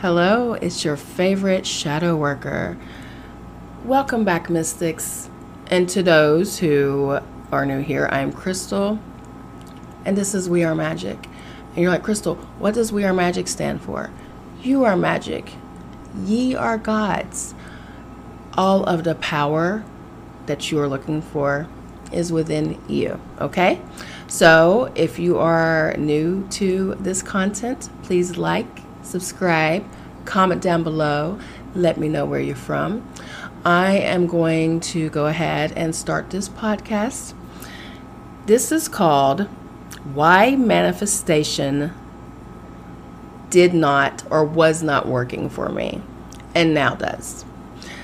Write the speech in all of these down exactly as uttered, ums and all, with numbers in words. Hello, it's your favorite shadow worker. Welcome back, mystics. And to those who are new here, I am Crystal, and this is We Are Magic. And you're like, Crystal, what does We Are Magic stand for? You are magic. Ye are gods. All of the power that you are looking for is within you, okay? So if you are new to this content, please like, subscribe, comment down below, let me know where you're from. I am going to go ahead and start this podcast. This is called Why Manifestation Did Not or Was Not Working for Me and Now Does.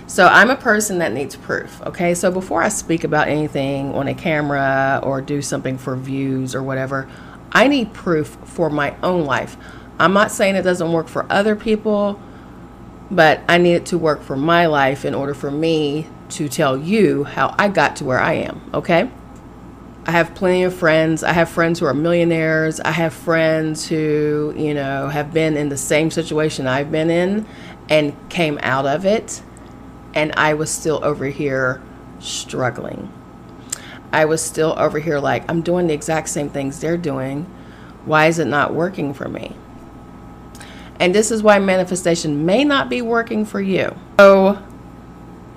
So I'm a person that needs proof, okay? So before I speak about anything on a camera or do something for views or whatever, I need proof for my own life. I'm not saying it doesn't work for other people, but I need it to work for my life in order for me to tell you how I got to where I am, okay? I have plenty of friends. I have friends who are millionaires. I have friends who, you know, have been in the same situation I've been in and came out of it. And I was still over here struggling. I was still over here like, I'm doing the exact same things they're doing. Why is it not working for me? And this is why manifestation may not be working for you. So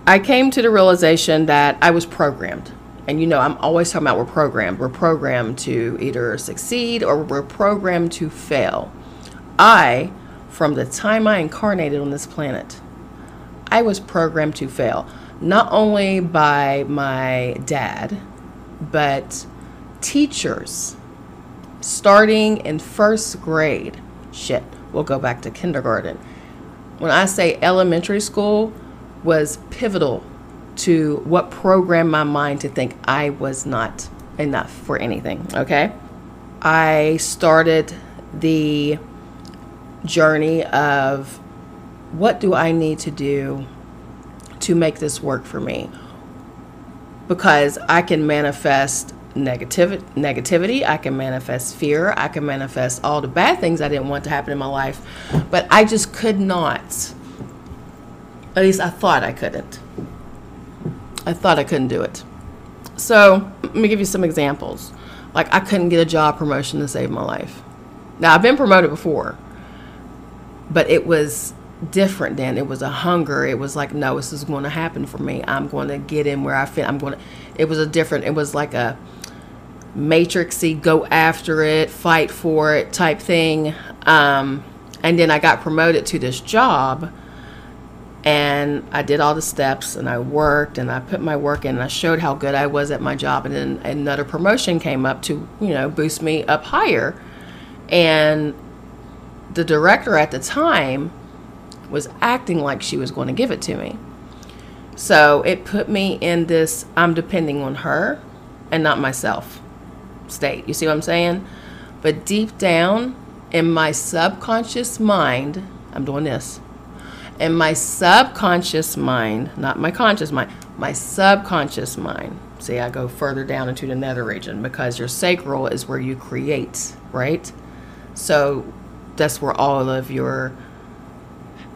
I came to the realization that I was programmed. And you know, I'm always talking about we're programmed. We're programmed to either succeed or we're programmed to fail. I, from the time I incarnated on this planet, I was programmed to fail, not only by my dad, but teachers starting in first grade. Shit, we'll go back to kindergarten. When I say elementary school was pivotal to what programmed my mind to think I was not enough for anything, okay? I started the journey of what do I need to do to make this work for me? Because I can manifest negativ- negativity. I can manifest fear. I can manifest all the bad things I didn't want to happen in my life. But I just could not. At least I thought I couldn't. I thought I couldn't do it. So let me give you some examples. Like, I couldn't get a job promotion to save my life. Now, I've been promoted before, but it was different then. It was a hunger. It was like, no, this is going to happen for me. I'm going to get in where I fit. I'm going to, it was a different, it was like a matrixy, go after it, fight for it type thing. Um, and then I got promoted to this job and I did all the steps and I worked and I put my work in and I showed how good I was at my job. And then another promotion came up to, you know, boost me up higher. And the director at the time was acting like she was going to give it to me. So it put me in this, I'm depending on her and not myself state. You see what I'm saying? But deep down in my subconscious mind, I'm doing this. In my subconscious mind, not my conscious mind, my subconscious mind. See, I go further down into the nether region because your sacral is where you create, right? So that's where all of your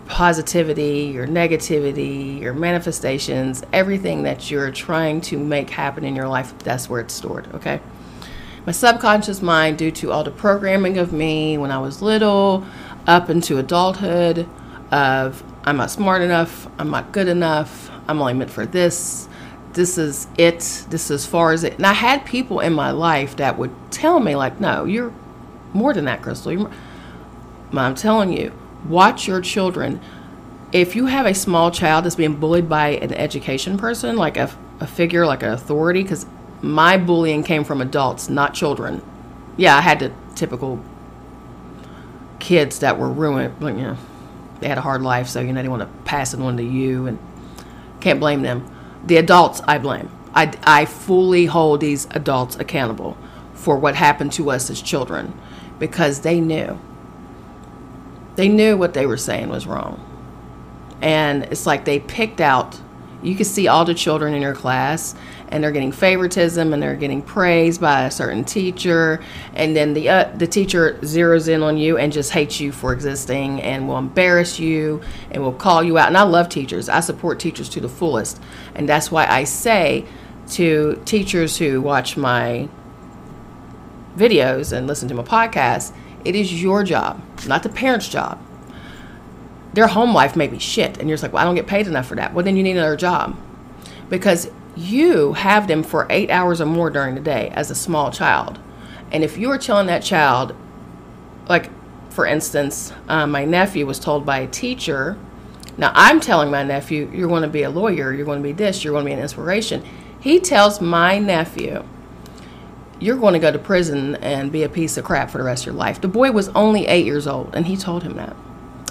positivity, your negativity, your manifestations, everything that you're trying to make happen in your life, that's where it's stored, okay? My subconscious mind, due to all the programming of me when I was little, up into adulthood, of I'm not smart enough, I'm not good enough, I'm only meant for this, this is it, this is as far as it. And I had people in my life that would tell me, like, no, you're more than that, Crystal. You're more. I'm telling you, watch your children. If you have a small child that's being bullied by an education person, like a, a figure, like an authority, because my bullying came from adults, not children. Yeah, I had the typical kids that were ruined. Like, you know, they had a hard life, so, you know, they want to pass it on to you, and can't blame them. The adults, I blame. I, I fully hold these adults accountable for what happened to us as children because they knew. They knew what they were saying was wrong. And it's like they picked out You can see all the children in your class, and they're getting favoritism, and they're getting praised by a certain teacher, and then the uh, the teacher zeroes in on you and just hates you for existing, and will embarrass you, and will call you out. And I love teachers. I support teachers to the fullest, and that's why I say to teachers who watch my videos and listen to my podcast, it is your job, not the parents' job. Their home life may be shit, and you're just like, well, I don't get paid enough for that. Well, then you need another job, because you have them for eight hours or more during the day as a small child. And if you are telling that child, like, for instance, uh, my nephew was told by a teacher, now I'm telling my nephew, you're going to be a lawyer, you're going to be this, you're going to be an inspiration. He tells my nephew, you're going to go to prison and be a piece of crap for the rest of your life. The boy was only eight years old, and he told him that.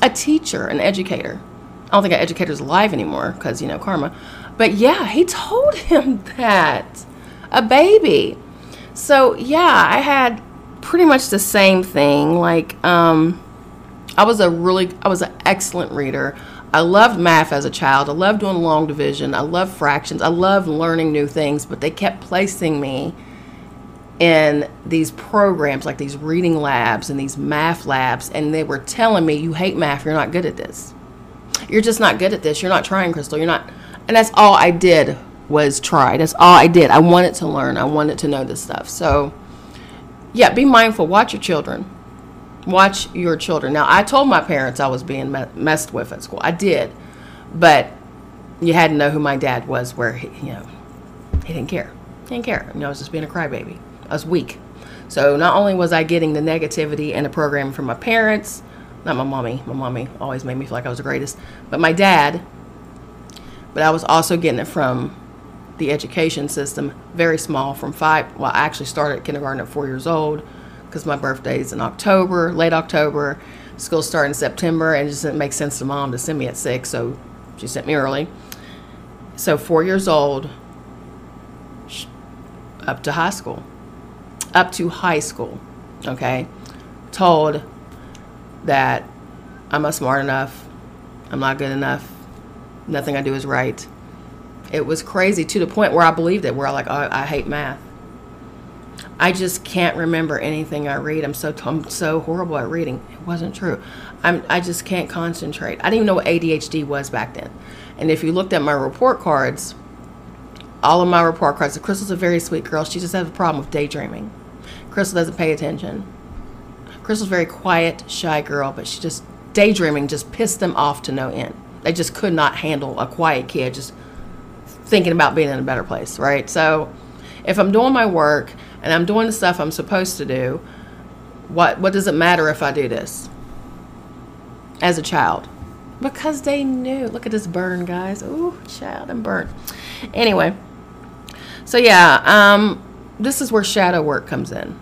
A teacher, an educator. I don't think an educator is alive anymore because, you know, karma. But yeah, he told him that. A baby. So yeah, I had pretty much the same thing. Like, um, I was a really, I was an excellent reader. I loved math as a child. I loved doing long division. I loved fractions. I loved learning new things, but they kept placing me in these programs, like these reading labs and these math labs, and they were telling me, you hate math, you're not good at this. You're just not good at this. You're not trying, Crystal. You're not. And that's all I did was try. That's all I did. I wanted to learn. I wanted to know this stuff. So yeah, be mindful. Watch your children. Watch your children. Now, I told my parents I was being me- messed with at school. I did. But you had to know who my dad was, where he, you know, he didn't care. He didn't care. You know, I was just being a crybaby. I was weak. So not only was I getting the negativity and the programming from my parents, not my mommy, my mommy always made me feel like I was the greatest, but my dad, but I was also getting it from the education system, very small, from five, well, I actually started kindergarten at four years old, because my birthday's in October, late October, school started in September, and it just didn't make sense to mom to send me at six, so she sent me early. So four years old, up to high school. Up to high school, okay, told that I'm not smart enough, I'm not good enough, nothing I do is right. It was crazy, to the point where I believed it, where I like, oh, I hate math. I just can't remember anything I read. I'm so I'm so horrible at reading. It wasn't true. I'm I just can't concentrate. I didn't even know what A D H D was back then. And if you looked at my report cards, all of my report cards, Crystal's a very sweet girl. She just has a problem with daydreaming. Crystal doesn't pay attention. Crystal's a very quiet, shy girl, but she just, daydreaming just pissed them off to no end. They just could not handle a quiet kid just thinking about being in a better place, right? So if I'm doing my work and I'm doing the stuff I'm supposed to do, what, what does it matter if I do this as a child? Because they knew. Look at this burn, guys. Ooh, child, I'm burnt. Anyway, so yeah, um, this is where shadow work comes in.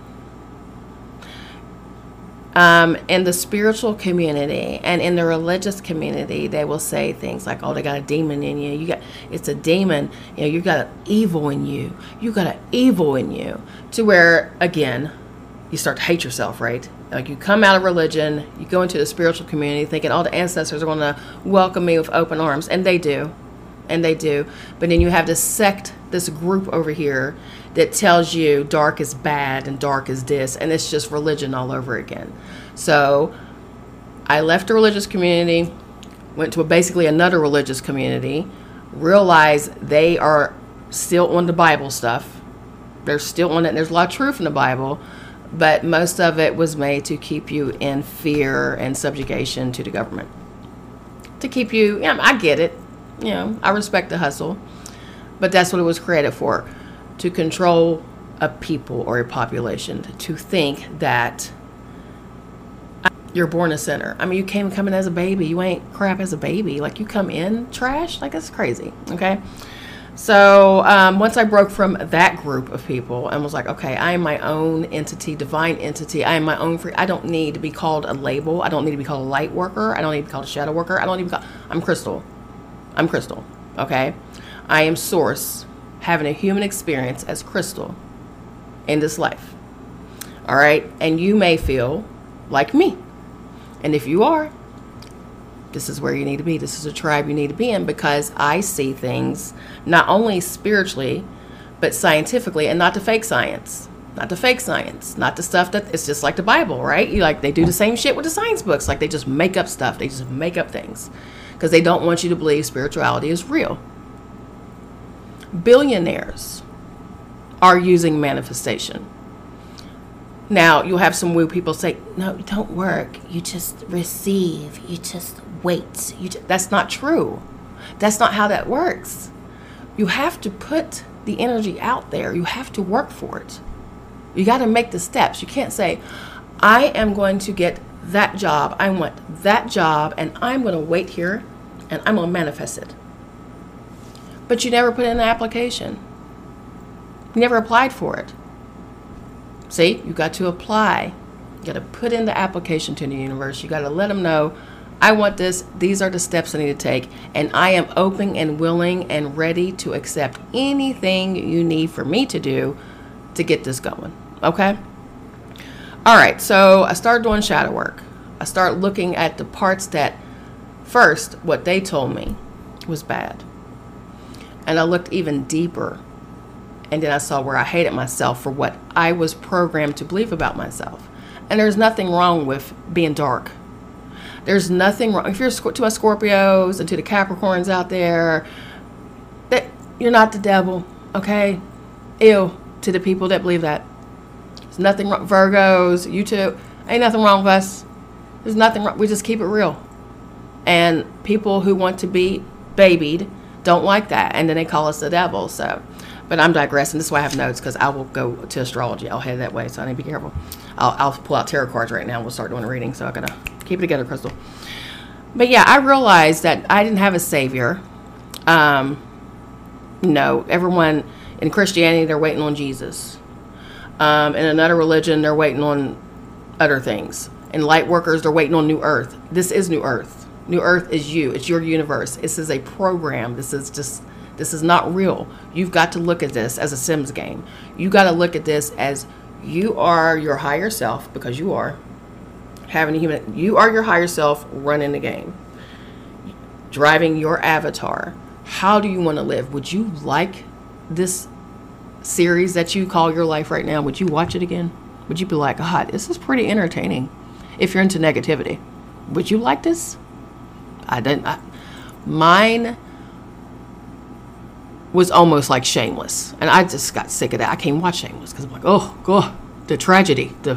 Um, in the spiritual community and in the religious community, they will say things like, oh, they got a demon in you. You got, it's a demon. You know, you got an evil in you. You got an evil in you. To where, again, you start to hate yourself, right? Like, you come out of religion, you go into the spiritual community thinking all the ancestors are going to welcome me with open arms. And they do. And they do. But then you have this sect, this group over here that tells you dark is bad and dark is this, and it's just religion all over again. So I left the religious community, went to a, basically another religious community, realized they are still on the Bible stuff. They're still on it. There's a lot of truth in the Bible, but most of it was made to keep you in fear and subjugation to the government. To keep you, yeah, I get it. You know, I respect the hustle, but that's what it was created for, to control a people or a population, to think that you're born a sinner. I mean, you came coming as a baby. You ain't crap as a baby. Like, you come in trash. Like, that's crazy. Okay. So um, once I broke from that group of people and was like, okay, I am my own entity, divine entity. I am my own free. I don't need to be called a label. I don't need to be called a light worker. I don't need to be called a shadow worker. I don't even call. I'm Crystal. I'm Crystal, okay? I am Source, having a human experience as Crystal in this life, all right? And you may feel like me. And if you are, this is where you need to be. This is a tribe you need to be in, because I see things not only spiritually, but scientifically, and not the fake science. Not the fake science, not the stuff that it's just like the Bible, right? You like, they do the same shit with the science books. Like, they just make up stuff. They just make up things because they don't want you to believe spirituality is real. Billionaires are using manifestation. Now, you'll have some woo people say, no, you don't work. You just receive. You just wait. You just, that's not true. That's not how that works. You have to put the energy out there. You have to work for it. You got to make the steps. You can't say, I am going to get that job. I want that job, and I'm going to wait here, and I'm going to manifest it. But you never put in an application. You never applied for it. See, you got to apply. You got to put in the application to the universe. You got to let them know, I want this. These are the steps I need to take. And I am open and willing and ready to accept anything you need for me to do to get this going. Okay? All right. So I started doing shadow work. I started looking at the parts that, first, what they told me was bad. And I looked even deeper. And then I saw where I hated myself for what I was programmed to believe about myself. And there's nothing wrong with being dark. There's nothing wrong. If you're to my Scorpios and to the Capricorns out there, that you're not the devil, okay? Ew, to the people that believe that. There's nothing wrong. Virgos, you too. Ain't nothing wrong with us. There's nothing wrong. We just keep it real. And people who want to be babied don't like that. And then they call us the devil, so... But I'm digressing. This is why I have notes, because I will go to astrology. I'll head that way, so I need to be careful. I'll, I'll pull out tarot cards right now. We'll start doing a reading, so I gotta keep it together, Crystal. But yeah, I realized that I didn't have a savior. Um, no, everyone in Christianity, they're waiting on Jesus. Um, in another religion, they're waiting on other things. In light workers, they're waiting on New Earth. This is New Earth. New Earth is you. It's your universe. This is a program. This is just... This is not real. You've got to look at this as a Sims game. You got to look at this as you are your higher self, because you are having a human. You are your higher self running the game, driving your avatar. How do you want to live? Would you like this series that you call your life right now? Would you watch it again? Would you be like, God, this is pretty entertaining? If you're into negativity, would you like this? I didn't. I, mine. was almost like Shameless, and I just got sick of that. I can't watch Shameless because I'm like, oh god, the tragedy, the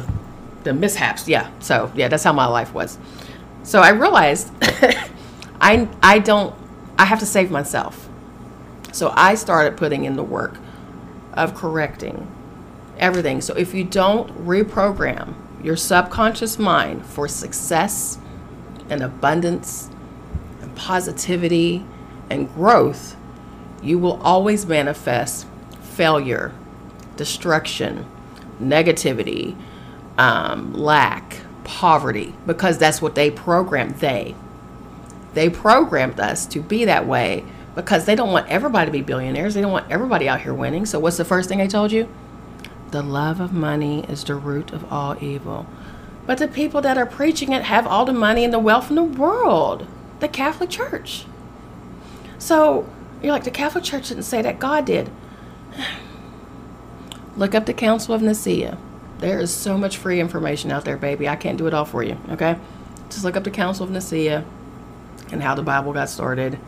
the mishaps. Yeah, so yeah, that's how my life was. So I realized I I don't I have to save myself. So I started putting in the work of correcting everything. So if you don't reprogram your subconscious mind for success and abundance and positivity and growth, you will always manifest failure, destruction, negativity, um, lack, poverty, because that's what they programmed. They, they programmed us to be that way because they don't want everybody to be billionaires. They don't want everybody out here winning. So what's the first thing they told you? The love of money is the root of all evil. But the people that are preaching it have all the money and the wealth in the world, the Catholic Church. So... You're like, the Catholic Church didn't say that, God did. Look up the Council of Nicaea. There is so much free information out there, baby. I can't do it all for you, okay? Just look up the Council of Nicaea and how the Bible got started.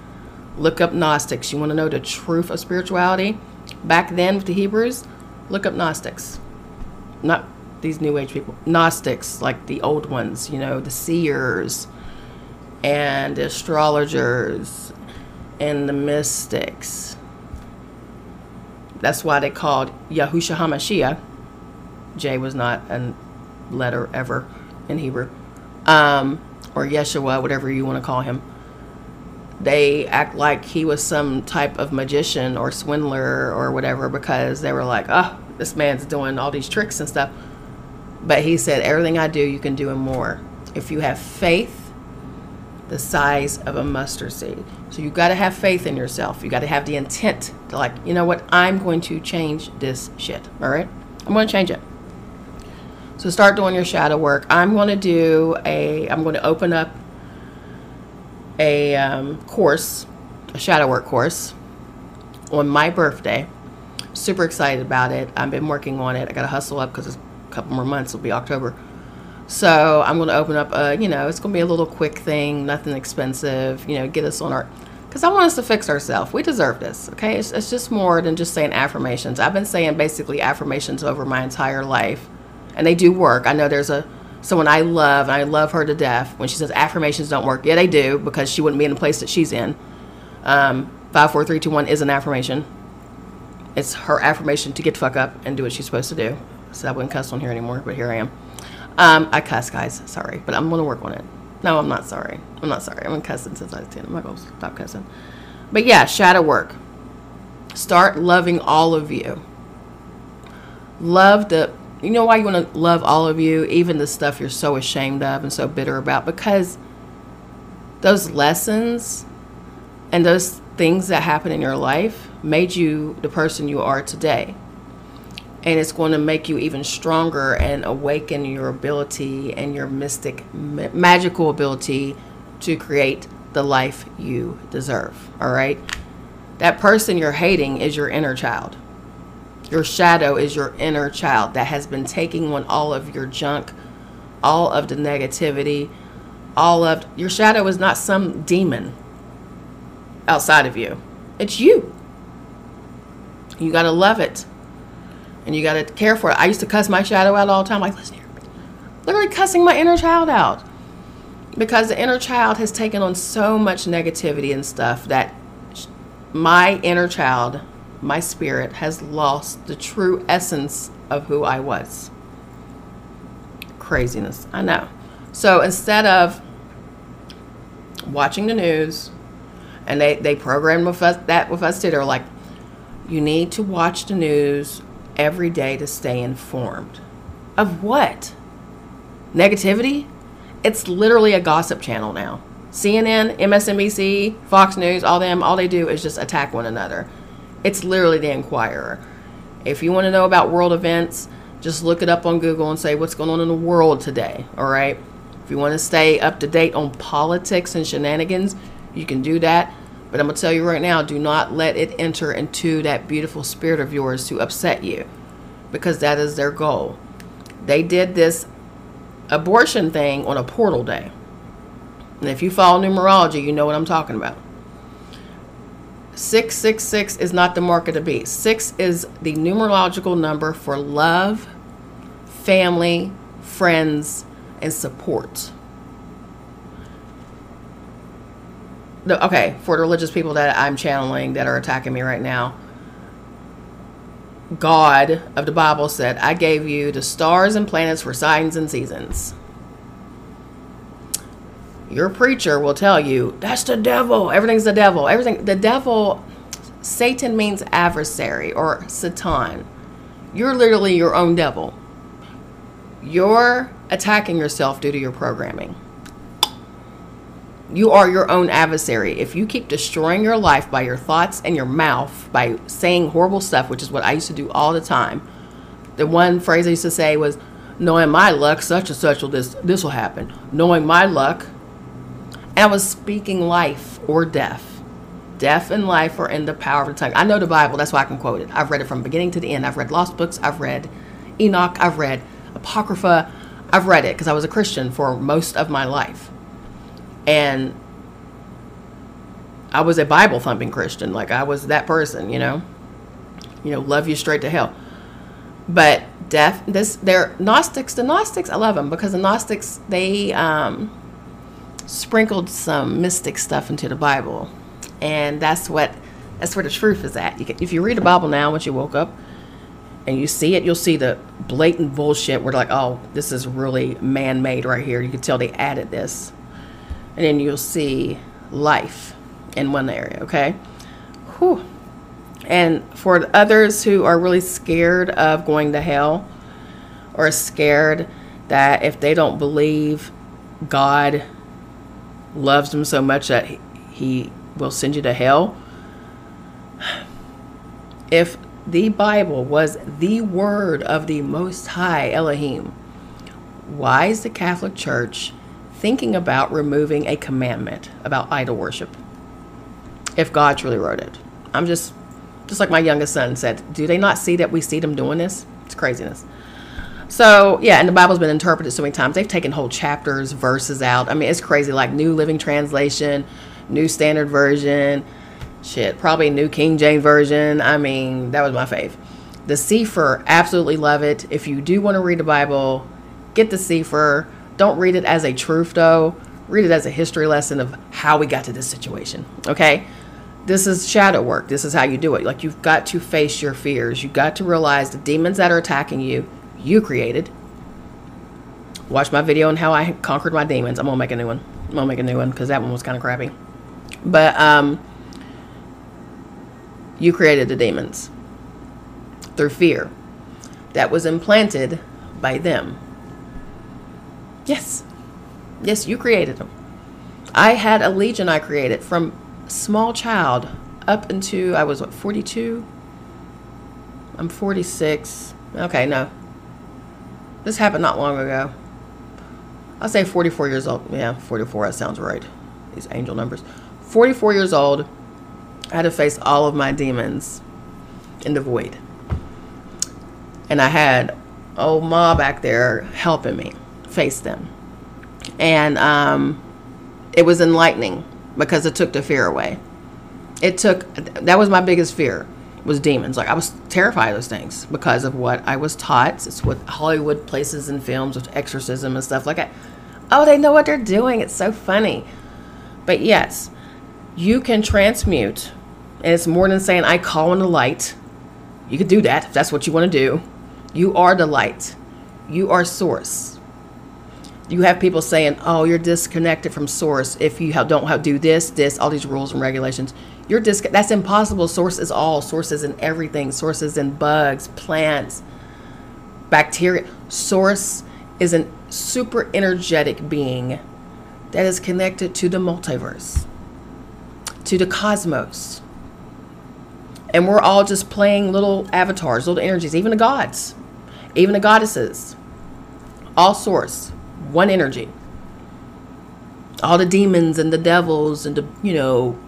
Look up Gnostics. You want to know the truth of spirituality? Back then with the Hebrews, look up Gnostics. Not these New Age people. Gnostics, like the old ones, you know, the seers and the astrologers and the mystics. That's why they called Yahushua HaMashiach. J was not a letter ever in Hebrew. Um, or Yeshua, whatever you want to call him. They act like he was some type of magician or swindler or whatever, because they were like, oh, this man's doing all these tricks and stuff. But he said, everything I do, you can do and more. If you have faith, the size of a mustard seed. So you got to have faith in yourself. You got to have the intent to, like, you know what? I'm going to change this shit. All right. I'm going to change it. So start doing your shadow work. I'm going to do a, I'm going to open up a um, course, a shadow work course on my birthday. Super excited about it. I've been working on it. I got to hustle up because it's a couple more months. It'll be October. So I'm going to open up a, you know, it's going to be a little quick thing, nothing expensive, you know, get us on our, because I want us to fix ourselves. We deserve this, okay? It's, it's just more than just saying affirmations. I've been saying basically affirmations over my entire life, and they do work. I know there's a someone I love, and I love her to death, when she says affirmations don't work. Yeah, they do, because she wouldn't be in the place that she's in. Um, five, four, three, two, one is an affirmation. It's her affirmation to get the fuck up and do what she's supposed to do. So I wouldn't cuss on here anymore, but here I am. Um, I cuss, guys. Sorry. But I'm going to work on it. No, I'm not sorry. I'm not sorry. I've been cussing since I was ten. I'm not going to stop cussing. But yeah, shadow work. Start loving all of you. Love the... You know why you want to love all of you? Even the stuff you're so ashamed of and so bitter about. Because those lessons and those things that happened in your life made you the person you are today. And it's going to make you even stronger and awaken your ability and your mystic, ma- magical ability to create the life you deserve. All right? That person you're hating is your inner child. Your shadow is your inner child that has been taking on all of your junk, all of the negativity, all of... Your shadow is not some demon outside of you. It's you. You got to love it. And you got to care for it. I used to cuss my shadow out all the time. Like, listen here. Literally cussing my inner child out. Because the inner child has taken on so much negativity and stuff that my inner child, my spirit, has lost the true essence of who I was. Craziness. I know. So instead of watching the news, and they, they programmed with us, that with us too. They were like, you need to watch the news every day to stay informed. Of what? Negativity? It's literally a gossip channel now. C N N, M S N B C, Fox News, all them, all they do is just attack one another. It's literally the Inquirer. If you want to know about world events, just look it up on Google and say what's going on in the world today, all right? If you want to stay up to date on politics and shenanigans, you can do that. But I'm going to tell you right now, do not let it enter into that beautiful spirit of yours to upset you, because that is their goal. They did this abortion thing on a portal day. And if you follow numerology, you know what I'm talking about. six six six is not the mark of the beast. Six is the numerological number for love, family, friends, and support. Okay, for the religious people that I'm channeling that are attacking me right now, God of the Bible said, I gave you the stars and planets for signs and seasons. Your preacher will tell you, that's the devil. Everything's the devil. Everything. The devil, Satan means adversary or Satan. You're literally your own devil. You're attacking yourself due to your programming. You are your own adversary. If you keep destroying your life by your thoughts and your mouth, by saying horrible stuff, which is what I used to do all the time. The one phrase I used to say was, knowing my luck, such and such will this, this will happen. Knowing my luck. And I was speaking life or death. Death and life are in the power of the tongue. I know the Bible. That's why I can quote it. I've read it from beginning to the end. I've read lost books. I've read Enoch. I've read Apocrypha. I've read it because I was a Christian for most of my life. And I was a Bible thumping Christian. Like I was that person, you know, you know, love you straight to hell. But death, this, they're Gnostics, the Gnostics, I love them because the Gnostics, they um, sprinkled some mystic stuff into the Bible. And that's what, that's where the truth is at. You can, if you read the Bible now, once you woke up and you see it, you'll see the blatant bullshit where like, oh, this is really man-made right here. You can tell they added this. And then you'll see life in one area, okay? Whew. And for the others who are really scared of going to hell or scared that if they don't believe God loves them so much that he will send you to hell, if the Bible was the word of the Most High Elohim, why is the Catholic Church thinking about removing a commandment about idol worship if God truly wrote it. I'm just, just like my youngest son said, do they not see that we see them doing this? It's craziness. So, yeah, and the Bible's been interpreted so many times. They've taken whole chapters, verses out. I mean, it's crazy. Like New Living Translation, New Standard Version, shit, probably New King James Version. I mean, that was my fave. The Sefer, absolutely love it. If you do want to read the Bible, get the Sefer. Don't read it as a truth, though. Read it as a history lesson of how we got to this situation, okay? This is shadow work. This is how you do it. Like, you've got to face your fears. You've got to realize the demons that are attacking you, you created. Watch my video on how I conquered my demons. I'm gonna make a new one. I'm gonna make a new one because that one was kind of crappy. But um, you created the demons through fear that was implanted by them. Yes, yes, you created them. I had a legion I created from small child up into, I was what, forty-two? I'm forty-six. Okay, no. This happened not long ago. I'll say forty-four years old. Yeah, forty-four, that sounds right. These angel numbers. forty-four years old, I had to face all of my demons in the void. And I had old Ma back there helping me face them. And um, it was enlightening because it took the fear away. It took, that was my biggest fear. Was demons. Like, I was terrified of those things because of what I was taught. It's what Hollywood places in films with exorcism and stuff like that. Oh, they know what they're doing. It's so funny. But yes, you can transmute, and it's more than saying I call on the light. You could do that if that's what you want to do. You are the light. You are source. You have people saying, oh, you're disconnected from source if you don't have do this, this, all these rules and regulations. You're disc- that's impossible. Source is all. Source is in everything. Source is in bugs, plants, bacteria. Source is a super energetic being that is connected to the multiverse, to the cosmos. And we're all just playing little avatars, little energies, even the gods, even the goddesses. All source, one energy. All the demons and the devils and the, you know,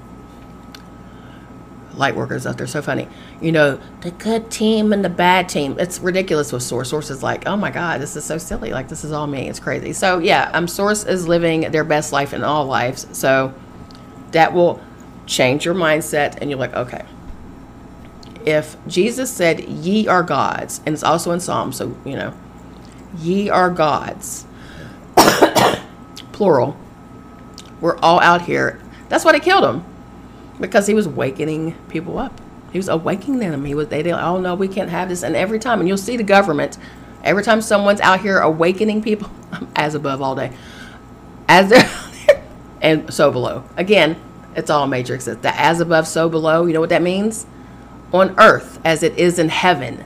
light workers out there, so funny, you know, the good team and the bad team. It's ridiculous with source. Source is like, oh my god, this is so silly, like this is all me, it's crazy. So yeah, um source is living their best life in all lives, so that will change your mindset. And you're like, okay, if Jesus said ye are gods, and it's also in Psalms, so you know, ye are gods plural, we're all out here. That's why they killed him, because he was wakening people up. He was awakening them. He was, they, they, oh no, we can't have this. And every time, and you'll see the government, every time someone's out here awakening people, I'm as above all day, as they're, and so below. Again, it's all Matrix. It's the as above, so below. You know what that means? On earth as it is in heaven.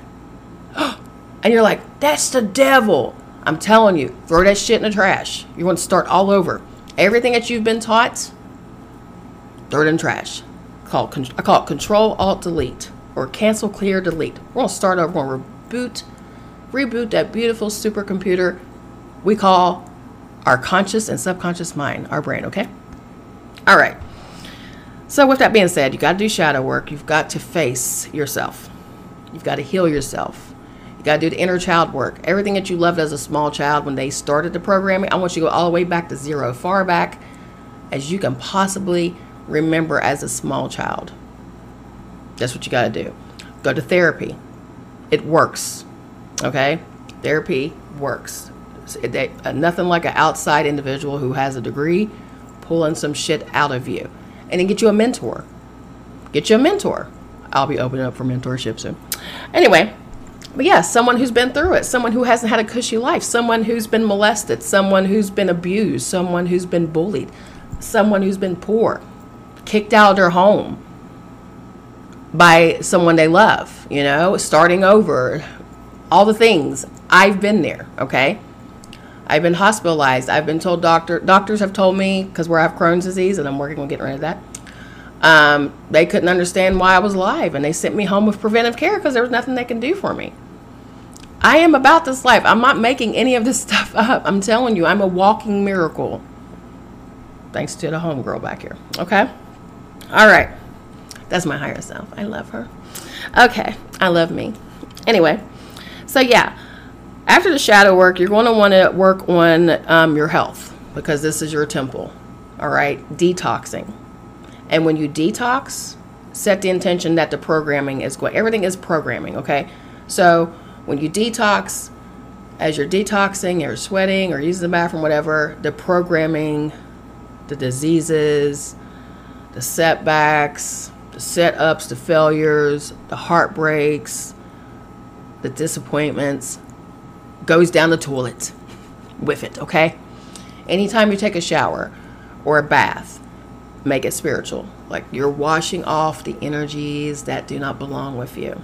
And you're like, that's the devil. I'm telling you, throw that shit in the trash. You want to start all over. Everything that you've been taught, throw it in trash. Call, I call it Control Alt Delete or Cancel Clear Delete. We're gonna start over. We're gonna reboot, reboot that beautiful supercomputer we call our conscious and subconscious mind, our brain. Okay. All right. So with that being said, you got to do shadow work. You've got to face yourself. You've got to heal yourself. You got to do the inner child work. Everything that you loved as a small child when they started the programming, I want you to go all the way back to zero, far back as you can possibly remember as a small child. That's what you got to do. Go to therapy. It works. Okay? Therapy works. It, they, uh, nothing like an outside individual who has a degree pulling some shit out of you. And then get you a mentor. Get you a mentor. I'll be opening up for mentorship soon. Anyway, but yeah, someone who's been through it. Someone who hasn't had a cushy life. Someone who's been molested. Someone who's been abused. Someone who's been bullied. Someone who's been poor. Kicked out of their home by someone they love, you know, starting over, all the things. I've been there, okay? I've been hospitalized. I've been told doctor, doctors have told me, because where I have Crohn's disease, and I'm working on getting rid of that, um, they couldn't understand why I was alive, and they sent me home with preventive care because there was nothing they can do for me. I am about this life. I'm not making any of this stuff up. I'm telling you, I'm a walking miracle. thanks to the homegirl back here. Okay. All right. That's my higher self. I love her. Okay. I love me. Anyway. So yeah. After the shadow work, you're going to want to work on um, your health, because this is your temple. All right. Detoxing. And when you detox, set the intention that the programming is going. Everything is programming. Okay. So when you detox, as you're detoxing, you're sweating or using the bathroom, whatever, the programming, the diseases, the setbacks, the setups, the failures, the heartbreaks, the disappointments, goes down the toilet with it, okay? Anytime you take a shower or a bath, make it spiritual. Like, you're washing off the energies that do not belong with you.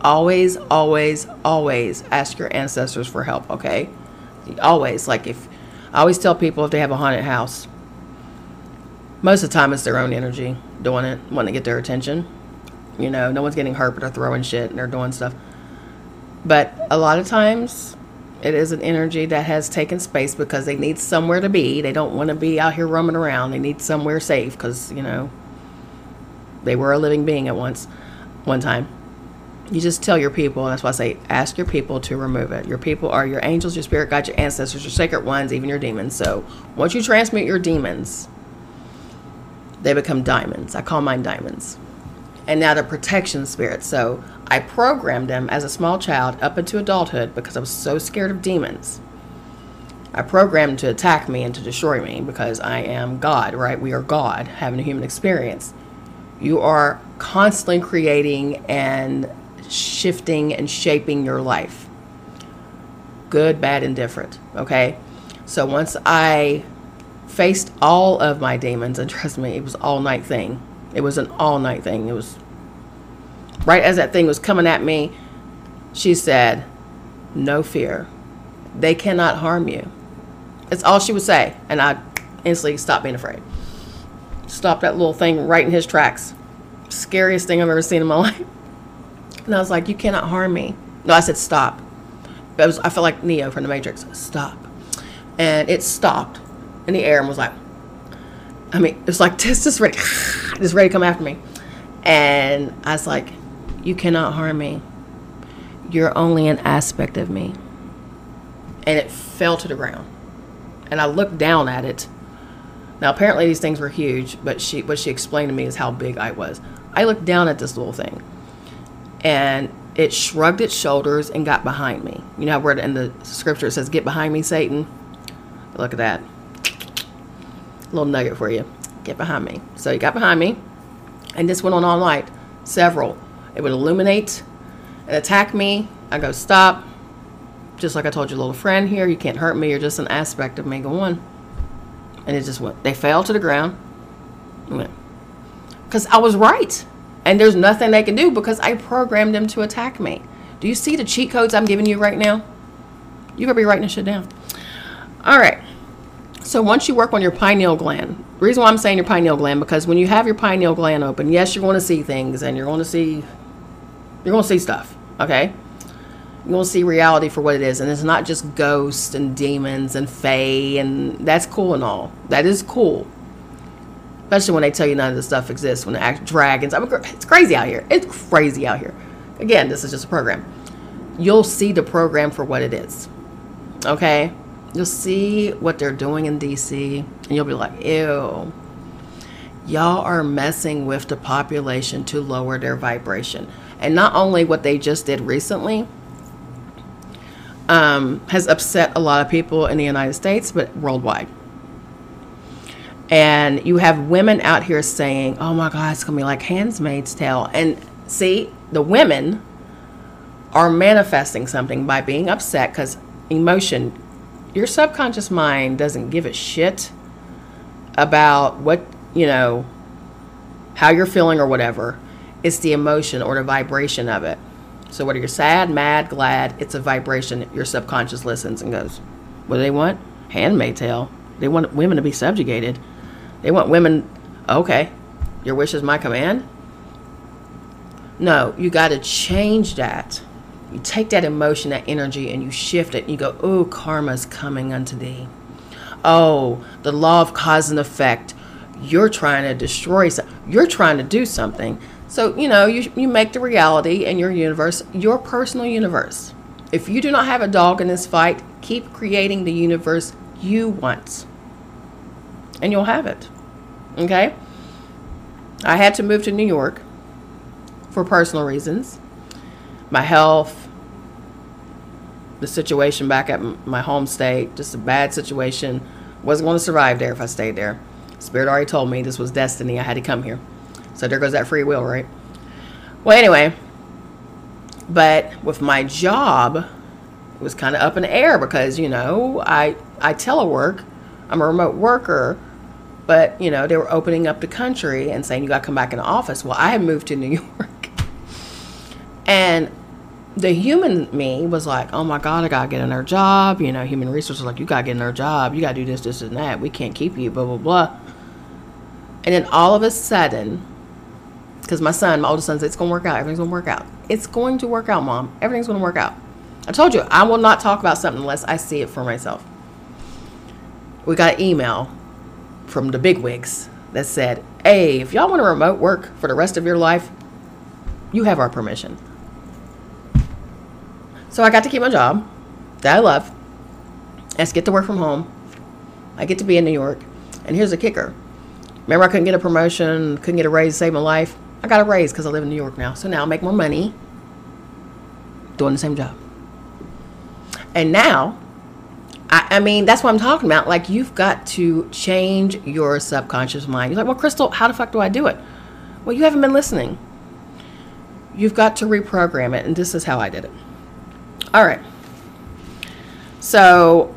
Always, always, always ask your ancestors for help, okay? Always. Like, if I always tell people, if they have a haunted house, most of the time it's their own energy doing it, wanting to get their attention. You know, no one's getting hurt, but they're throwing shit and they're doing stuff. But a lot of times it is an energy that has taken space because they need somewhere to be. They don't want to be out here roaming around. They need somewhere safe because, you know, they were a living being at once, one time. You just tell your people, and that's why I say ask your people to remove it. Your people are your angels, your spirit guides, your ancestors, your sacred ones, even your demons. So once you transmute your demons, they become diamonds. I call mine diamonds. And now they're protection spirits. So I programmed them as a small child up into adulthood because I was so scared of demons. I programmed them to attack me and to destroy me because I am God, right? We are God having a human experience. You are constantly creating and shifting and shaping your life, good, bad, and different. Okay, so once I faced all of my demons, and trust me, it was all night thing. It was an all night thing. It was right as that thing was coming at me. She said, "No fear. They cannot harm you." It's all she would say, and I instantly stopped being afraid. Stopped that little thing right in his tracks. Scariest thing I've ever seen in my life. And I was like, you cannot harm me. No, I said, stop. But it was, I felt like Neo from The Matrix. Stop. And it stopped in the air and was like, I mean, it was like, this is ready. It's ready to come after me. And I was like, you cannot harm me. You're only an aspect of me. And it fell to the ground. And I looked down at it. Now, apparently these things were huge, but she, what she explained to me is how big I was. I looked down at this little thing. And it shrugged its shoulders and got behind me. You know where in the scripture it says, get behind me, Satan? Look at that. Little nugget for you. Get behind me. So it got behind me. And this went on all night. Several. It would illuminate and attack me. I go, stop. Just like I told your little friend here, you can't hurt me. You're just an aspect of me. Go on. And it just went. They fell to the ground. Went. Because I was right. And there's nothing they can do because I programmed them to attack me. Do you see the cheat codes I'm giving you right now? You're going to be writing this shit down. All right. So once you work on your pineal gland, the reason why I'm saying your pineal gland, because when you have your pineal gland open, yes, you're going to see things and you're going to see, you're going to see stuff. Okay. You're going to see reality for what it is. And it's not just ghosts and demons and fae, and that's cool and all. That is cool. Especially when they tell you none of this stuff exists, when they act dragons. I mean, it's crazy out here. It's crazy out here. Again, this is just a program. You'll see the program for what it is. Okay? You'll see what they're doing in D C, and you'll be like, ew. Y'all are messing with the population to lower their vibration. And not only what they just did recently um, has upset a lot of people in the United States, but worldwide. And you have women out here saying, oh my God, it's going to be like Handmaid's Tale. And see, the women are manifesting something by being upset because emotion, your subconscious mind doesn't give a shit about what, you know, how you're feeling or whatever. It's the emotion or the vibration of it. So whether you're sad, mad, glad, it's a vibration. Your subconscious listens and goes, what do they want? Handmaid's Tale. They want women to be subjugated. They want women, okay, your wish is my command? No, you got to change that. You take that emotion, that energy, and you shift it. And you go, oh, karma's coming unto thee. oh, the law of cause and effect, you're trying to destroy, you're trying to do something. So, you know, you, you make the reality in your universe, your personal universe. If you do not have a dog in this fight, keep creating the universe you want, and you'll have it. Okay? I had to move to New York for personal reasons. My health, the situation back at my home state, just a bad situation. Wasn't going to survive there if I stayed there. Spirit already told me this was destiny. I had to come here. So there goes that free will, right? Well, anyway, but with my job, it was kind of up in the air because, you know, I, I telework. I'm a remote worker. But, you know, they were opening up the country and saying, you got to come back in the office. Well, I had moved to New York. And the human me was like, oh, my God, I got to get in our job. You know, human resources like, you got to get in our job. You got to do this, this, and that. We can't keep you, blah, blah, blah. And then all of a sudden, because my son, my oldest son said, it's going to work out. Everything's going to work out. It's going to work out, Mom. Everything's going to work out. I told you, I will not talk about something unless I see it for myself. We got an email from the bigwigs that said, hey, if y'all want to remote work for the rest of your life, you have our permission. So I got to keep my job that I love. I get to work from home. I get to be in New York. And here's the kicker. Remember, I couldn't get a promotion, couldn't get a raise to save my life. I got a raise because I live in New York now. So now I make more money doing the same job. And now, I, I mean, that's what I'm talking about. Like, you've got to change your subconscious mind. You're like, well, Crystal, how the fuck do I do it? Well, you haven't been listening. You've got to reprogram it. And this is how I did it. All right. So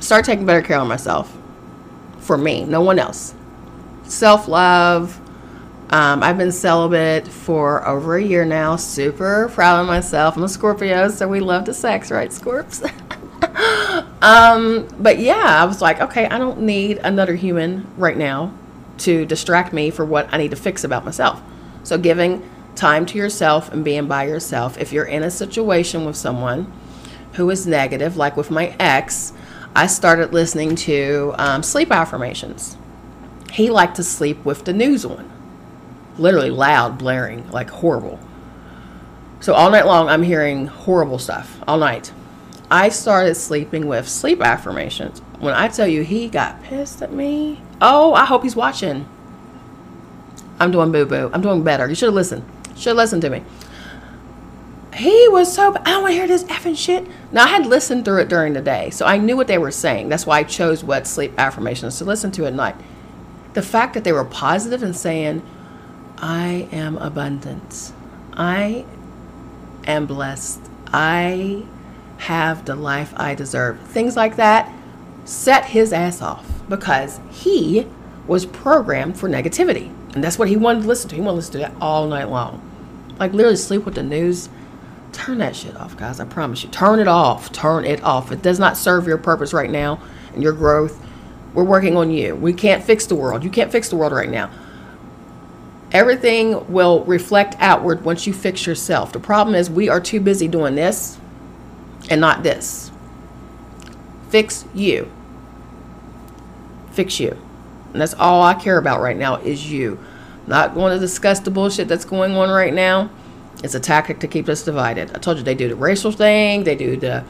start taking better care of myself. For me, no one else. Self-love. Um, I've been celibate for over a year now. Super proud of myself. I'm a Scorpio, so we love to sex, right, Scorps? um, but yeah, I was like, okay, I don't need another human right now to distract me for what I need to fix about myself. So giving time to yourself and being by yourself. If you're in a situation with someone who is negative, like with my ex, I started listening to um, sleep affirmations. He liked to sleep with the news on. Literally loud, blaring, like horrible. So all night long, I'm hearing horrible stuff. All night. I started sleeping with sleep affirmations. When I tell you he got pissed at me. Oh, I hope he's watching. I'm doing boo-boo. I'm doing better. You should have listened. Should have listened to me. He was so, I don't want to hear this effing shit. Now, I had listened through it during the day, so I knew what they were saying. That's why I chose what sleep affirmations to listen to at night. The fact that they were positive and saying, I am abundant. I am blessed. I have the life I deserve. Things like that set his ass off because he was programmed for negativity. And that's what he wanted to listen to. He wanted to listen to that all night long. Like, literally sleep with the news. Turn that shit off, guys. I promise you. Turn it off. Turn it off. It does not serve your purpose right now and your growth. We're working on you. We can't fix the world. You can't fix the world right now. Everything will reflect outward once you fix yourself. The problem is we are too busy doing this and not this. Fix you. Fix you. And that's all I care about right now is you. I'm not going to discuss the bullshit that's going on right now. It's a tactic to keep us divided. I told you they do the racial thing. They do the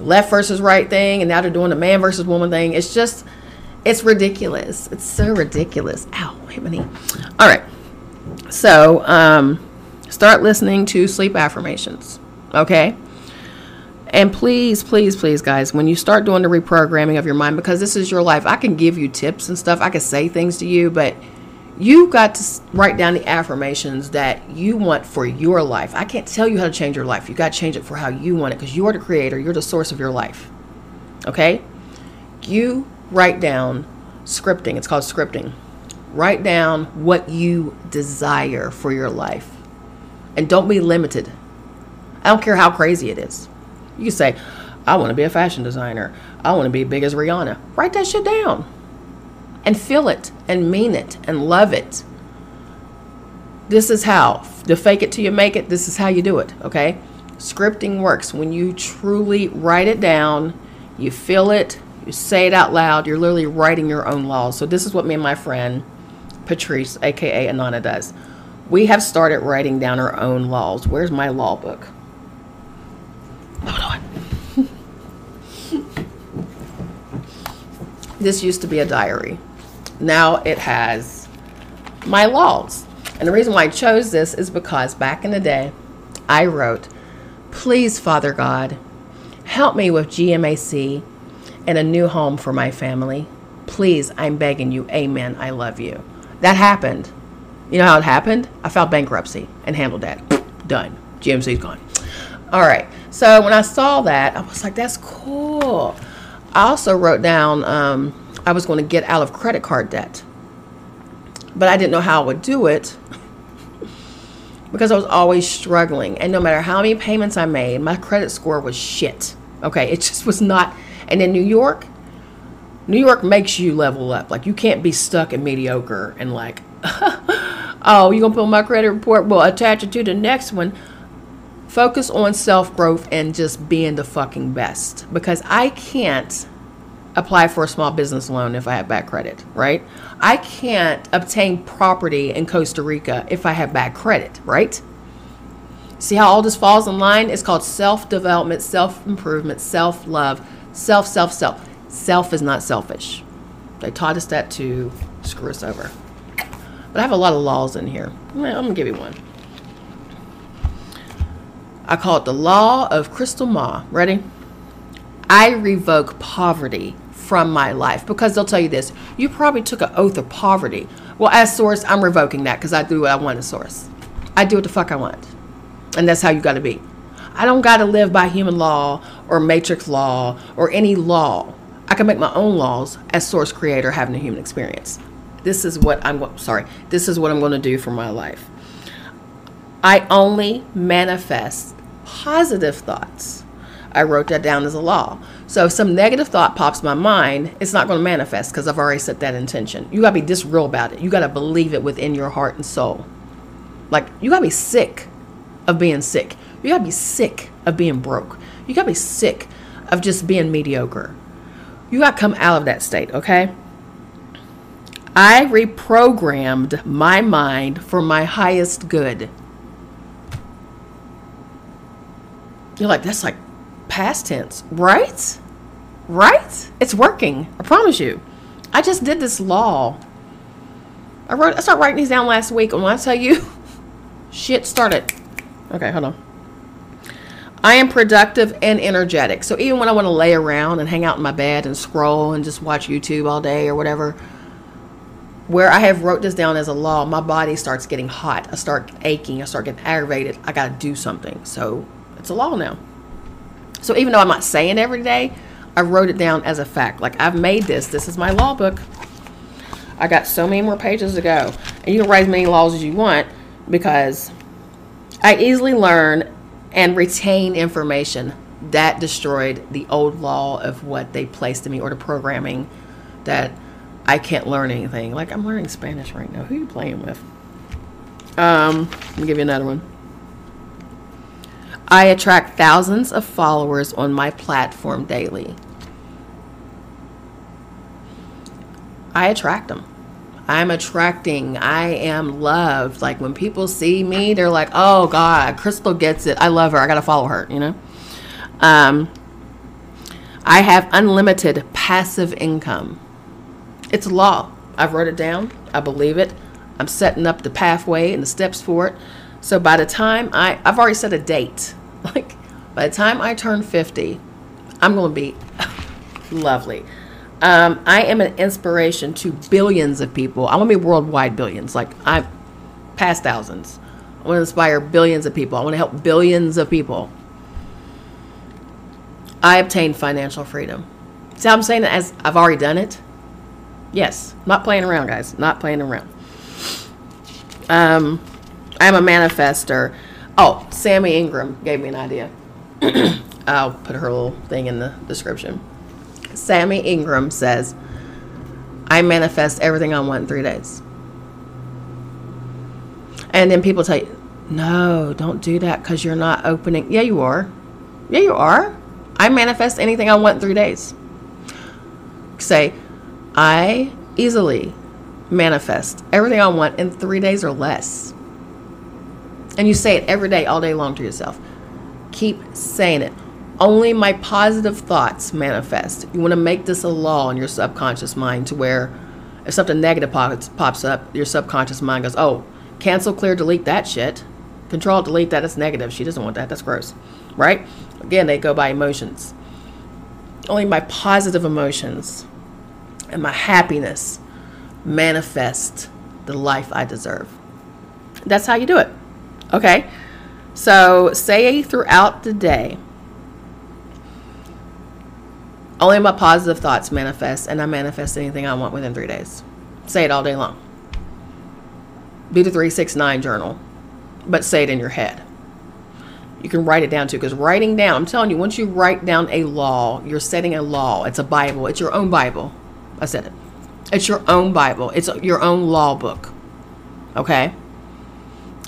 left versus right thing. And now they're doing the man versus woman thing. It's just, it's ridiculous. It's so ridiculous. Ow, hit my knee. All right. So um, start listening to sleep affirmations. Okay. And please, please, please, guys, when you start doing the reprogramming of your mind, because this is your life, I can give you tips and stuff. I can say things to you, but you've got to write down the affirmations that you want for your life. I can't tell you how to change your life. You got to change it for how you want it because you are the creator. You're the source of your life. Okay? You write down scripting. It's called scripting. Write down what you desire for your life. And don't be limited. I don't care how crazy it is. You can say, I want to be a fashion designer. I want to be big as Rihanna. Write that shit down. And feel it and mean it and love it. This is how. The fake it till you make it. This is how you do it. Okay. Scripting works. When you truly write it down, you feel it, You say it out loud. You're literally writing your own laws. So this is what me and my friend Patrice, aka Anana, does. We have started writing down our own laws. Where's my law book? Hold on. This used to be a diary. Now it has my laws. And the reason why I chose this is because back in the day, I wrote, please, Father God, help me with G M A C and a new home for my family. Please, I'm begging you. Amen. I love you. That happened. You know how it happened? I filed bankruptcy and handled that. Done. G M C's gone. All right. So when I saw that, I was like, that's cool. I also wrote down um, I was going to get out of credit card debt. But I didn't know how I would do it because I was always struggling. And no matter how many payments I made, my credit score was shit. Okay. It just was not. And in New York, New York makes you level up. Like, you can't be stuck in mediocre and like, oh, you're going to put my credit report? Well, attach it to the next one. Focus on self-growth and just being the fucking best. Because I can't apply for a small business loan if I have bad credit, right? I can't obtain property in Costa Rica if I have bad credit, right? See how all this falls in line? It's called self-development, self-improvement, self-love, self, self, self. Self is not selfish. They taught us that to screw us over. But I have a lot of laws in here. I'm going to give you one. I call it the law of Crystal Ma. Ready? I revoke poverty from my life, because they'll tell you this. You probably took an oath of poverty. Well, as Source, I'm revoking that because I do what I want as Source. I do what the fuck I want. And that's how you got to be. I don't got to live by human law or matrix law or any law. I can make my own laws as Source Creator having a human experience. This is what I'm sorry. This is what I'm going to do for my life. I only manifest positive thoughts. I wrote that down as a law. So if some negative thought pops my mind, it's not going to manifest because I've already set that intention. You got to be this real about it. You got to believe it within your heart and soul. Like, you got to be sick of being sick. You got to be sick of being broke. You got to be sick of just being mediocre. You got to come out of that state, okay? I reprogrammed my mind for my highest good. You're like, that's like past tense, right? Right? It's working. I promise you. I just did this law. I wrote, I started writing these down last week. And when I tell you, shit started. Okay, hold on. I am productive and energetic. So even when I want to lay around and hang out in my bed and scroll and just watch YouTube all day or whatever, where I have wrote this down as a law, my body starts getting hot. I start aching. I start getting aggravated. I got to do something. So it's a law now. So even though I'm not saying every day, I wrote it down as a fact. Like, I've made this. This is my law book. I got so many more pages to go. And you can write as many laws as you want, because I easily learn and retain information. That destroyed the old law of what they placed in me, or the programming that I can't learn anything. Like, I'm learning Spanish right now. Who are you playing with? Um, let me give you another one. I attract thousands of followers on my platform daily. I attract them. I'm attracting. I am loved. Like, when people see me, they're like, oh God, Crystal gets it. I love her. I got to follow her, you know? Um, I have unlimited passive income. It's a law. I wrote it down. I believe it. I'm setting up the pathway and the steps for it. So by the time I, I've already set a date. Like, by the time I turn fifty, I'm going to be lovely. Um, I am an inspiration to billions of people. I want to be worldwide billions. Like, I'm past thousands. I want to inspire billions of people. I want to help billions of people. I obtain financial freedom. See how I'm saying that as I've already done it? Yes. Not playing around, guys. Not playing around. Um, I'm a manifester. Oh, Sammy Ingram gave me an idea. I'll put her little thing in the description. Sammy Ingram says, I manifest everything I want in three days. And then people tell you, no, don't do that because you're not opening. Yeah, you are. Yeah, you are. I manifest anything I want in three days. say, I easily manifest everything I want in three days or less. And you say it every day, all day long to yourself. Keep saying it. Only my positive thoughts manifest. You want to make this a law in your subconscious mind to where if something negative pops, pops up, your subconscious mind goes, oh, cancel, clear, delete that shit. Control, delete that. That's negative. She doesn't want that. That's gross. Right? Again, they go by emotions. Only my positive emotions and my happiness manifest the life I deserve. That's how you do it. Okay? So say throughout the day, only my positive thoughts manifest, and I manifest anything I want within three days. Say it all day long. Do the three six nine journal, but say it in your head. You can write it down too, because writing down, I'm telling you, once you write down a law, you're setting a law. It's a Bible. It's your own Bible. I said it. It's your own Bible. It's your own law book. Okay?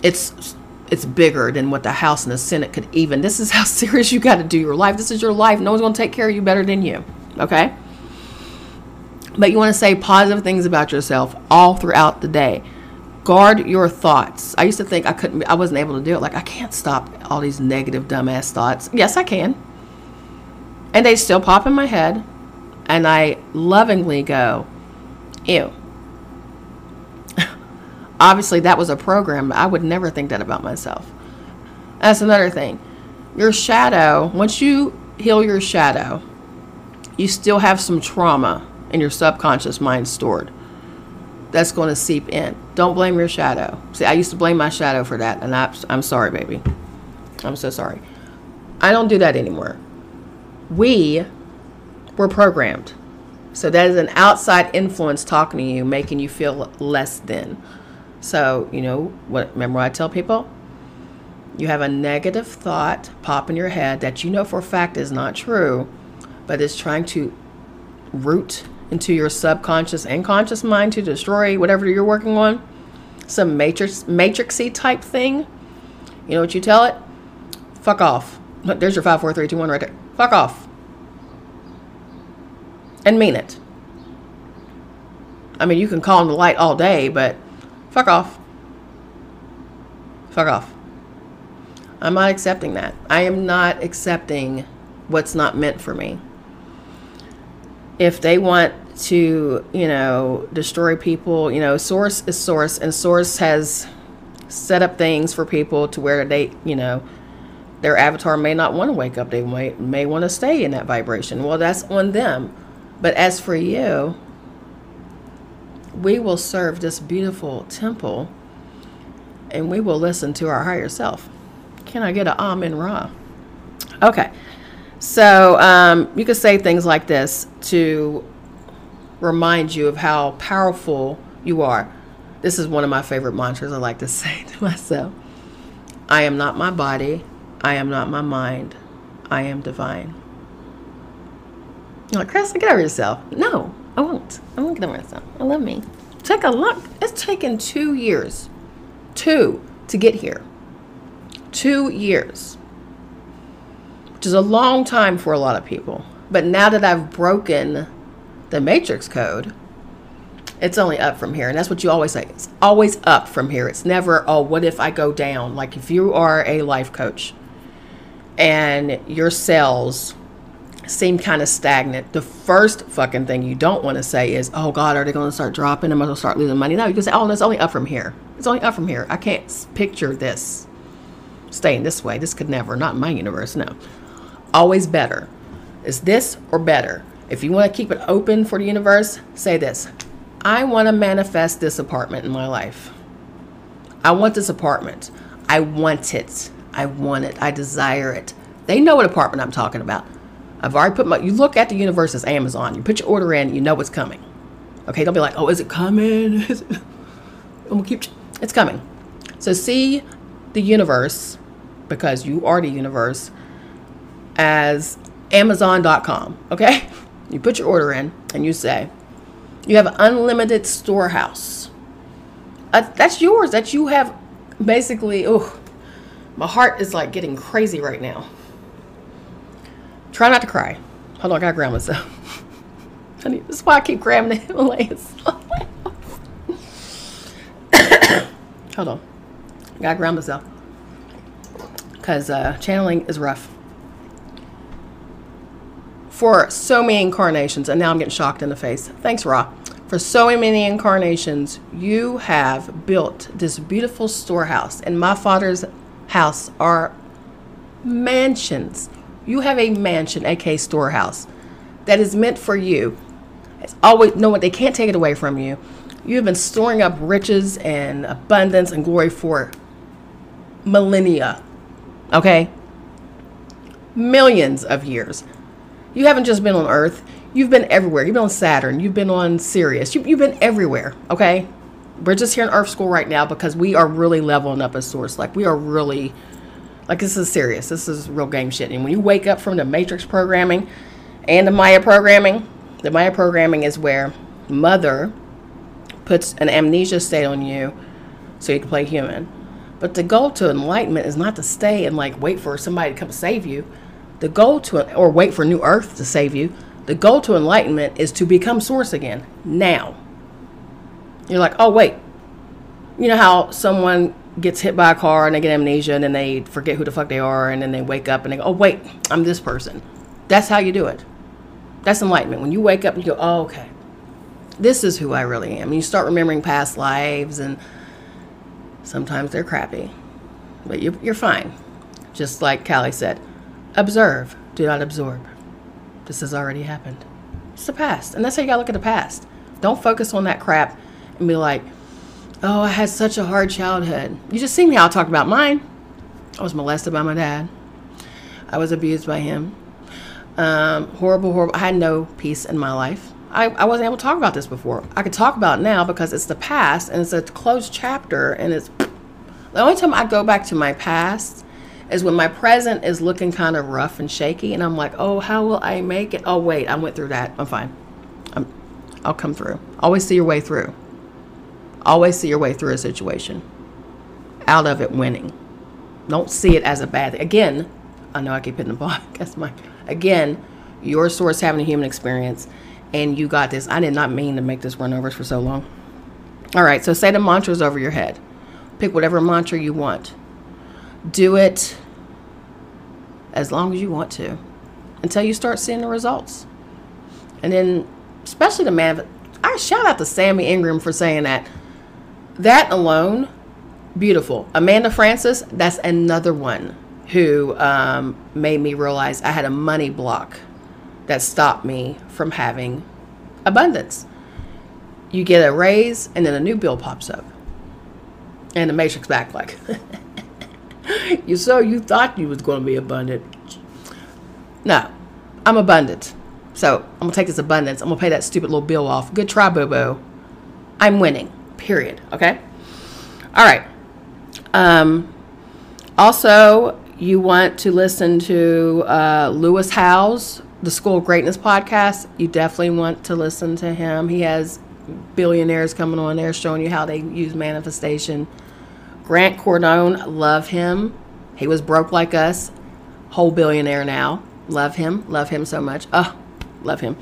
It's it's bigger than what the House and the Senate could even. This is how serious you got to do your life. This is your life. No one's going to take care of you better than you. Okay? But you want to say positive things about yourself all throughout the day. Guard your thoughts. I used to think I couldn't, I wasn't able to do it. Like, I can't stop all these negative, dumbass thoughts. Yes, I can. And they still pop in my head. And I lovingly go, ew. Obviously, that was a program. I would never think that about myself. That's another thing. Your shadow, once you heal your shadow, you still have some trauma in your subconscious mind stored. That's going to seep in. Don't blame your shadow. See, I used to blame my shadow for that. And I, I'm sorry, baby. I'm so sorry. I don't do that anymore. We were programmed. So that is an outside influence talking to you, making you feel less than. So, you know, what? Remember what I tell people? You have a negative thought pop in your head that you know for a fact is not true, but it's trying to root into your subconscious and conscious mind to destroy whatever you're working on. Some matrix, matrixy type thing. You know what you tell it? Fuck off. Look, there's your five, four, three, two, one right there. Fuck off. And mean it. I mean, you can call in the light all day, but fuck off. Fuck off. I'm not accepting that. I am not accepting what's not meant for me. If they want to, you know, destroy people, you know, source is source, and source has set up things for people to where they, you know, their avatar may not want to wake up. They may, may want to stay in that vibration. Well, that's on them. But as for you, we will serve this beautiful temple and we will listen to our higher self. Can I get an Amen Ra? Okay. So um, you could say things like this to remind you of how powerful you are. This is one of my favorite mantras I like to say to myself. I am not my body. I am not my mind. I am divine. You're like, Chris, get over yourself. No, I won't. I won't get over myself. I love me. Take a look. It's taken two years. Two to get here. Two years. Which is a long time for a lot of people. But now that I've broken the matrix code, it's only up from here. And that's what you always say. It's always up from here. It's never, oh, what if I go down? Like if you are a life coach and your cells seem kind of stagnant, the first fucking thing you don't want to say is, oh God, are they going to start dropping? Am I going to start losing money? No, you can say, oh, no, it's only up from here. It's only up from here. I can't picture this staying this way. This could never, not in my universe, no. Always better. It's this or better. If you want to keep it open for the universe, say this. I want to manifest this apartment in my life. I want this apartment. I want it. I want it. I desire it. They know what apartment I'm talking about. I've already put my, you look at the universe as Amazon. You put your order in, you know what's coming. Okay, don't be like, oh, is it coming? Is it? I'm gonna keep, it's coming. So see the universe, because you are the universe, as Amazon dot com, okay? You put your order in and you say, you have an unlimited storehouse. Uh, that's yours, that you have basically, oh, my heart is like getting crazy right now. Try not to cry. Hold on, I gotta ground myself. funny. That's why I keep grabbing the Himalayas. Hold on. I gotta ground myself. Because uh, channeling is rough. For so many incarnations, and now I'm getting shocked in the face. Thanks, Ra. For so many incarnations, you have built this beautiful storehouse. And my father's house are mansions. You have a mansion, aka storehouse, that is meant for you. It's always, no one, they can't take it away from you. You have been storing up riches and abundance and glory for millennia, okay? Millions of years. You haven't just been on Earth. You've been everywhere. You've been on Saturn. You've been on Sirius. You, you've been everywhere, okay? We're just here in Earth School right now because we are really leveling up as Source. Like, we are really, like, this is serious. This is real game shit. And when you wake up from the Matrix programming and the Maya programming, the Maya programming is where Mother puts an amnesia state on you so you can play human. But the goal to enlightenment is not to stay and, like, wait for somebody to come save you. The goal to, or wait for New Earth to save you. The goal to enlightenment is to become Source again. Now. You're like, oh, wait. You know how someone gets hit by a car and they get amnesia and then they forget who the fuck they are and then they wake up and they go, oh, wait, I'm this person. That's how you do it. That's enlightenment. When you wake up and you go, oh, okay. This is who I really am. And you start remembering past lives, and sometimes they're crappy, but you're, you're fine. Just like Callie said, observe, do not absorb. This has already happened. It's the past, and that's how you gotta look at the past. Don't focus on that crap and be like, oh, I had such a hard childhood. You just seen how I talked about mine. I was molested by my dad. I was abused by him. Um, horrible, horrible. I had no peace in my life. I, I wasn't able to talk about this before. I could talk about it now because it's the past and it's a closed chapter, and it's the only time I go back to my past is when my present is looking kind of rough and shaky, and I'm like, oh, how will I make it? Oh, wait, I went through that. I'm fine. I'm, I'll come through. Always see your way through. Always see your way through a situation. Out of it winning. Don't see it as a bad thing. Again, I know I keep hitting the ball. That's my, again, your source having a human experience, and you got this. I did not mean to make this run over for so long. All right, so say the mantras over your head. Pick whatever mantra you want. Do it as long as you want to until you start seeing the results. And then, especially the man, I shout out to Sammy Ingram for saying that. That alone, beautiful. Amanda Francis, that's another one who um, made me realize I had a money block that stopped me from having abundance. You get a raise and then a new bill pops up. And the Matrix back like... You so you thought you was going to be abundant. No, I'm abundant. So I'm going to take this abundance. I'm going to pay that stupid little bill off. Good try, boo-boo. I'm winning, period. Okay. All right. Um, also, you want to listen to uh, Lewis Howes, the School of Greatness podcast. You definitely want to listen to him. He has billionaires coming on there showing you how they use manifestation. Grant Cardone, love him. He was broke like us. Whole billionaire now. Love him. Love him so much. Oh, love him.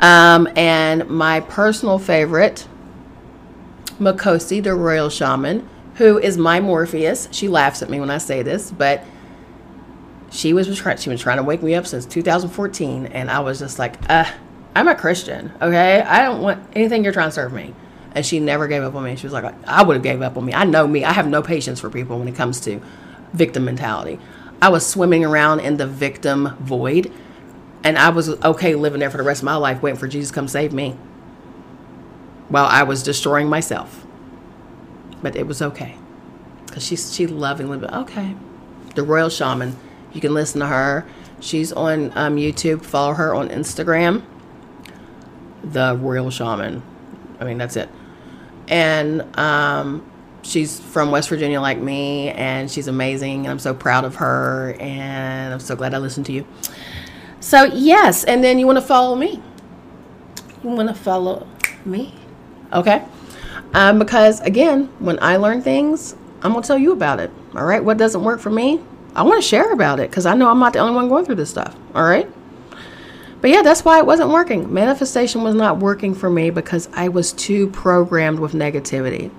Um, and my personal favorite, Makosi, the Royal Shaman, who is my Morpheus. She laughs at me when I say this, but she was, she was trying to wake me up since two thousand fourteen. And I was just like, uh, I'm a Christian, okay? I don't want anything you're trying to serve me. And she never gave up on me. She was like, I would have gave up on me. I know me. I have no patience for people when it comes to victim mentality. I was swimming around in the victim void. And I was okay living there for the rest of my life, waiting for Jesus to come save me. While I was destroying myself. But it was okay. Because she, she lovingly, okay. The Royal Shaman. You can listen to her. She's on um, YouTube. Follow her on Instagram. The Royal Shaman. I mean, that's it. And um, she's from West Virginia like me, and she's amazing, and I'm so proud of her, and I'm so glad I listened to you. So yes, and then you want to follow me. You want to follow me, okay? Um, because again, when I learn things, I'm gonna tell you about it. All right, what doesn't work for me, I want to share about it because I know I'm not the only one going through this stuff. All right, But yeah, that's why it wasn't working. Manifestation was not working for me because I was too programmed with negativity.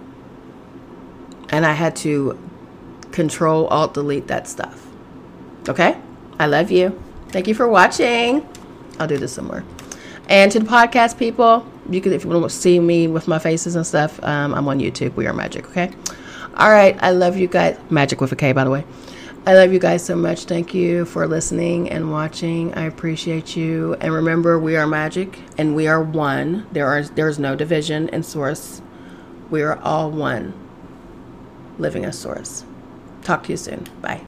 And I had to control, alt, delete that stuff. Okay? I love you. Thank you for watching. I'll do this some more. And to the podcast people, you can, if you want to see me with my faces and stuff, um, I'm on YouTube. We Are Magic. Okay. All right. I love you guys. Magic with a K, by the way. I love you guys so much. Thank you for listening and watching. I appreciate you. And remember, we are magic and we are one. There are, there's no division in source. We are all one living as source. Talk to you soon. Bye.